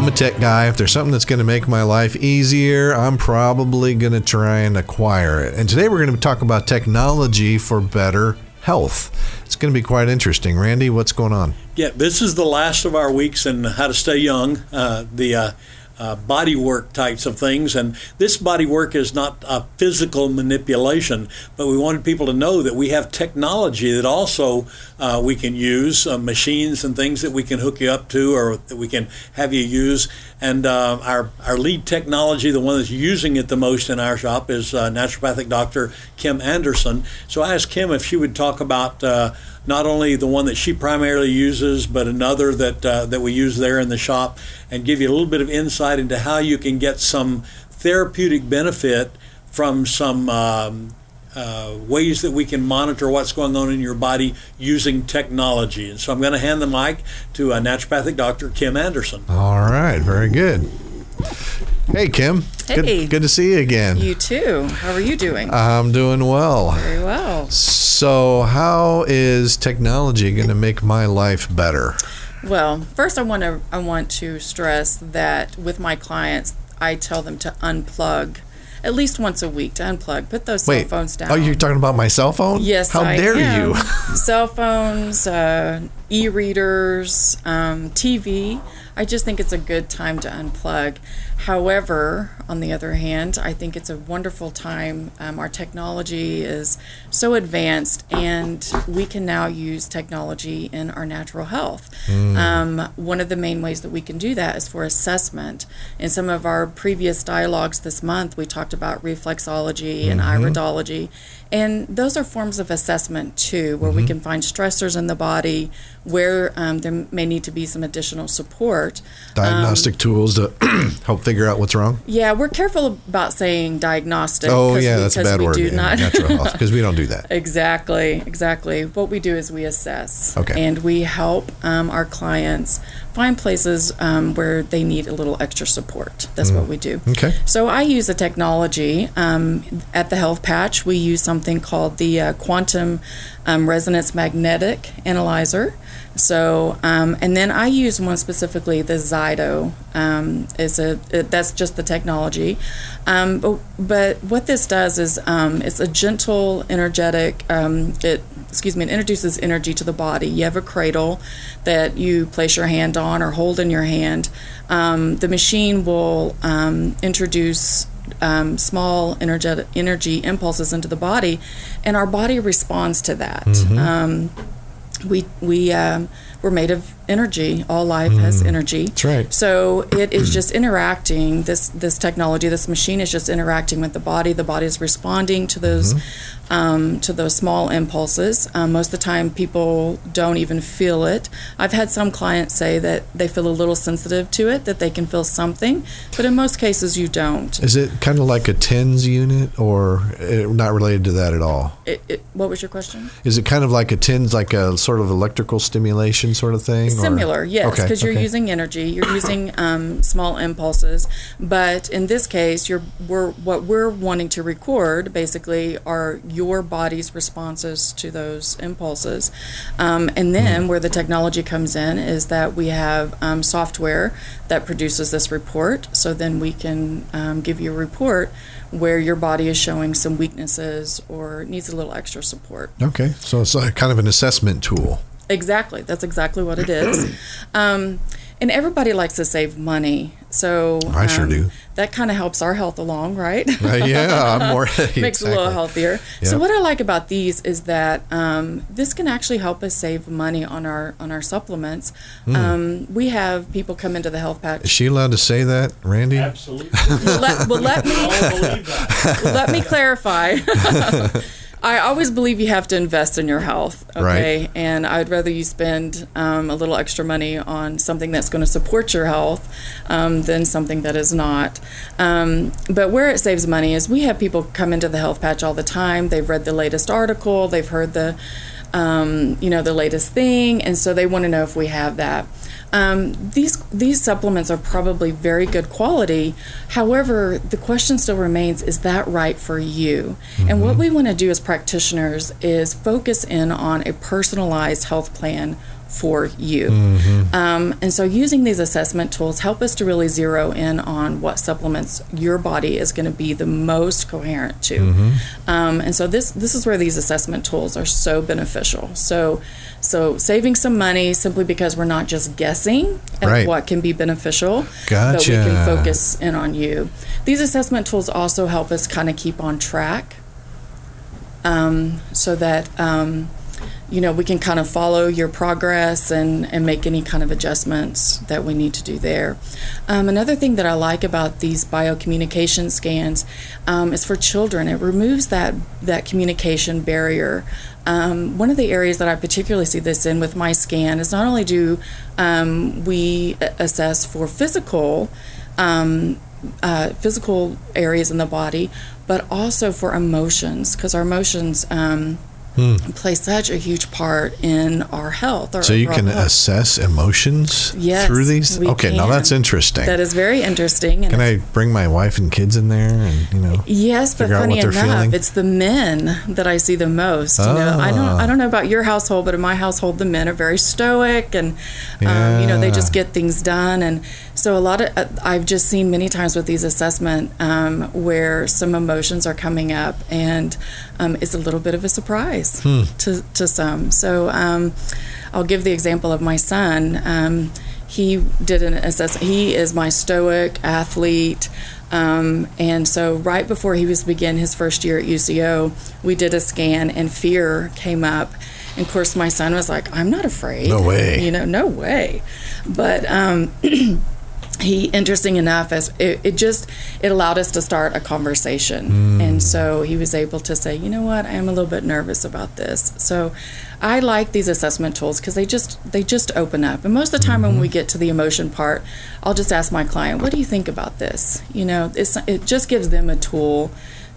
I'm a tech guy. If there's something that's going to make my life easier, I'm probably going to try and acquire it. And today we're going to talk about technology for better health. It's going to be quite interesting. Randy, what's going on? Yeah, this is the last of our weeks in How to Stay Young, body work types of things. And this body work is not a physical manipulation, but we wanted people to know that we have technology that also we can use, machines and things that we can hook you up to or that we can have you use. And our lead technology, the one that's using it the most in our shop, is naturopathic doctor Kim Anderson. So I asked Kim if she would talk about not only the one that she primarily uses, but another that we use there in the shop, and give you a little bit of insight into how you can get some therapeutic benefit from some ways that we can monitor what's going on in your body using technology. And so I'm going to hand the mic to naturopathic doctor Kim Anderson. All right, very good. Hey, Kim. Hey. Good to see you again. You too. How are you doing? I'm doing well. Very well. So how is technology going to make my life better? Well, first I want to stress that with my clients, I tell them to unplug at least once a week, to unplug. Put those cell phones down. Oh, you're talking about my cell phone? Yes, I am. How dare you? Cell phones, e-readers, TV. I just think it's a good time to unplug. However, on the other hand, I think it's a wonderful time. Our technology is so advanced, and we can now use technology in our natural health. One of the main ways that we can do that is for assessment. In some of our previous dialogues this month, we talked about reflexology and iridology, and those are forms of assessment too, where we can find stressors in the body, where there may need to be some additional support. Diagnostic tools to help figure out what's wrong? Yeah, we're careful about saying diagnostic. Oh, yeah, that's a bad word in natural health, because we don't do that. Exactly. What we do is we assess, and we help our clients find places where they need a little extra support. That's what we do. Okay. So I use a technology. At the Health Patch, we use something called the Quantum Resonance Magnetic Analyzer. So, and then I use one specifically, the Zyto. That's just the technology. But what this does is it's a gentle, energetic, it introduces energy to the body. You have a cradle that you place your hand on or hold in your hand. The machine will introduce small energy impulses into the body, and our body responds to that. We're made of energy. All life has energy. That's right. So it is just interacting. This technology, this machine, is just interacting with the body. The body is responding to those small impulses. Most of the time, people don't even feel it. I've had some clients say that they feel a little sensitive to it, that they can feel something, but in most cases, you don't. Is it kind of like a TENS unit, or not related to that at all? What was your question? Is it kind of like a TENS, like a sort of electrical stimulation sort of thing? Similar, or? Yes, because you're using energy, you're using small impulses, but in this case, what we're wanting to record basically are your body's responses to those impulses. And then where the technology comes in is that we have software that produces this report, so then we can give you a report where your body is showing some weaknesses or needs a little extra support. Okay, so it's like kind of an assessment tool. Exactly. That's exactly what it is. And everybody likes to save money. So I sure do. That kind of helps our health along, right? Yeah, I'm more makes it a little healthier. Yep. So what I like about these is that this can actually help us save money on our supplements. We have people come into the Health Patch. Is she allowed to say that, Randy? Absolutely. Let me clarify. I always believe you have to invest in your health, okay? Right. And I'd rather you spend a little extra money on something that's going to support your health than something that is not. But where it saves money is we have people come into the Health Patch all the time. They've read the latest article. They've heard the latest thing, and so they want to know if we have that. These supplements are probably very good quality. However, the question still remains, is that right for you? And what we want to do as practitioners is focus in on a personalized health plan for you. Mm-hmm. And so using these assessment tools help us to really zero in on what supplements your body is going to be the most coherent to. Mm-hmm. And so this is where these assessment tools are so beneficial. So saving some money simply because we're not just guessing at what can be beneficial, but we can focus in on you. These assessment tools also help us kind of keep on track so that... we can kind of follow your progress and make any kind of adjustments that we need to do there. Another thing that I like about these biocommunication scans is for children. It removes that communication barrier. One of the areas that I particularly see this in with my scan is not only do we assess for physical areas in the body, but also for emotions, because our emotions... play such a huge part in our health. So you can assess emotions through these? Okay, now that's interesting. That is very interesting. Can I bring my wife and kids in there and Yes, but funny enough, it's the men that I see the most. Oh. I don't know about your household, but in my household, the men are very stoic and they just get things done. And so a lot of I've just seen many times with these assessment where some emotions are coming up, and it's a little bit of a surprise. To some. So I'll give the example of my son. He did an assessment. He is my stoic athlete. And so right before he was begin his first year at UCO, we did a scan and fear came up. And of course, my son was like, I'm not afraid. No way. No way. But he, interesting enough, as it allowed us to start a conversation. And so he was able to say, you know what, I am a little bit nervous about this. So I like these assessment tools because they just open up. And most of the time when we get to the emotion part, I'll just ask my client, what do you think about this? It just gives them a tool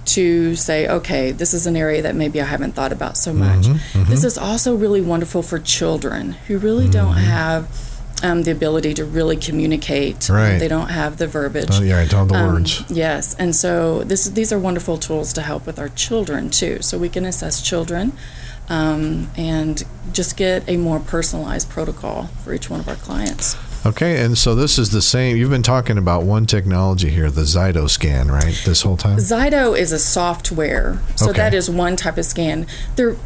to say, okay, this is an area that maybe I haven't thought about so much. This is also really wonderful for children who really don't have... the ability to really communicate. Right. They don't have the verbiage. Oh, yeah, I don't have the words. Yes, and so these are wonderful tools to help with our children, too. So we can assess children and just get a more personalized protocol for each one of our clients. Okay, and so this is the same. You've been talking about one technology here, the Zyto scan, right, this whole time? Zyto is a software, so that is one type of scan. They're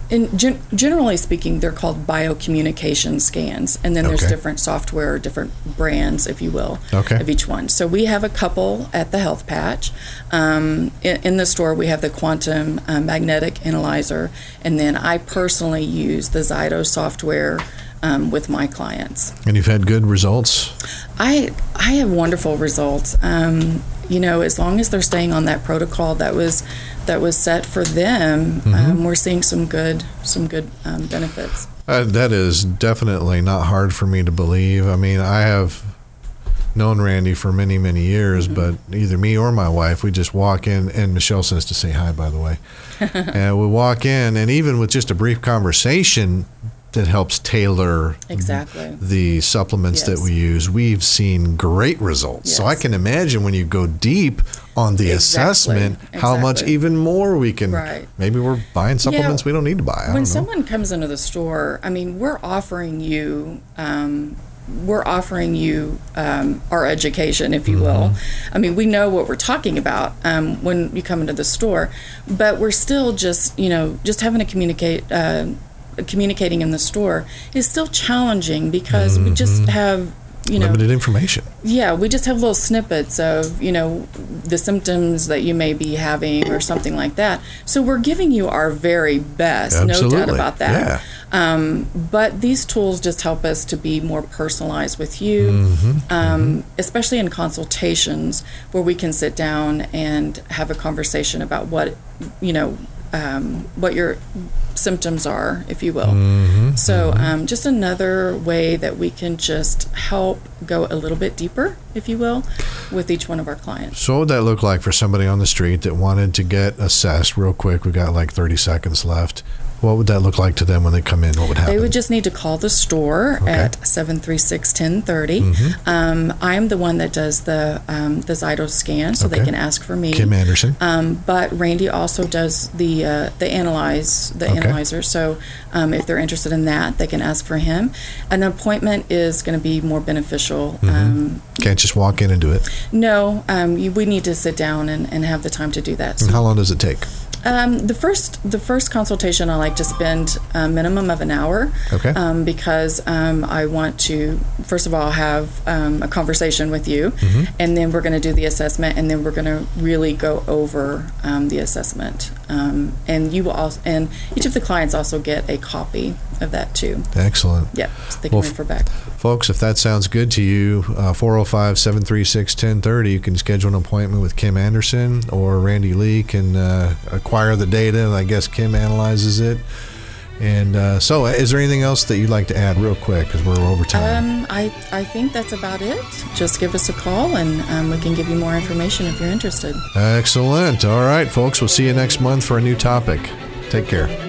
generally speaking, they're called biocommunication scans, and then there's different software, different brands, if you will, of each one. So we have a couple at the Health Patch. In the store, we have the Quantum Magnetic Analyzer, and then I personally use the Zyto software with my clients. And you've had good results? I have wonderful results. As long as they're staying on that protocol that was set for them, we're seeing some good benefits. That is definitely not hard for me to believe. I mean, I have known Randy for many, many years, but either me or my wife, we just walk in, and Michelle says to say hi, by the way. And we walk in, and even with just a brief conversation, that helps tailor the supplements that we use. We've seen great results. Yes. So I can imagine when you go deep on the assessment, how much even more we can. Right. Maybe we're buying supplements we don't need to buy. When someone comes into the store, I mean, we're offering you our education, if you will. I mean, we know what we're talking about when you come into the store, but we're still just having to communicate. Communicating in the store is still challenging because we just have limited information. Yeah, we just have little snippets of the symptoms that you may be having or something like that. So we're giving you our very best, no doubt about that. Yeah. But these tools just help us to be more personalized with you, especially in consultations where we can sit down and have a conversation about what your symptoms are, if you will. So just another way that we can just help go a little bit deeper, if you will, with each one of our clients. So what would that look like for somebody on the street that wanted to get assessed real quick? We got like 30 seconds left. What would that look like to them when they come in? What would happen? They would just need to call the store at 736-1030. Mm-hmm. I'm the one that does the Zyto scan, so they can ask for me. Kim Anderson. But Randy also does the analyzer. So if they're interested in that, they can ask for him. An appointment is going to be more beneficial. Mm-hmm. Can't just walk in and do it. No, we need to sit down and have the time to do that. So. And how long does it take? The first consultation, I like to spend a minimum of an hour, because I want to, first of all, have a conversation with you, mm-hmm. and then we're going to do the assessment, and then we're going to really go over the assessment. And you will also, and each of the clients also get a copy of that too. Excellent. Yep. So they can refer back. Folks, if that sounds good to you, 405-736-1030, you can schedule an appointment with Kim Anderson, or Randy Lee can acquire the data, and I guess Kim analyzes it. And so is there anything else that you'd like to add real quick, because we're over time? I think that's about it. Just give us a call, and we can give you more information if you're interested. Excellent. All right, folks, we'll see you next month for a new topic. Take care.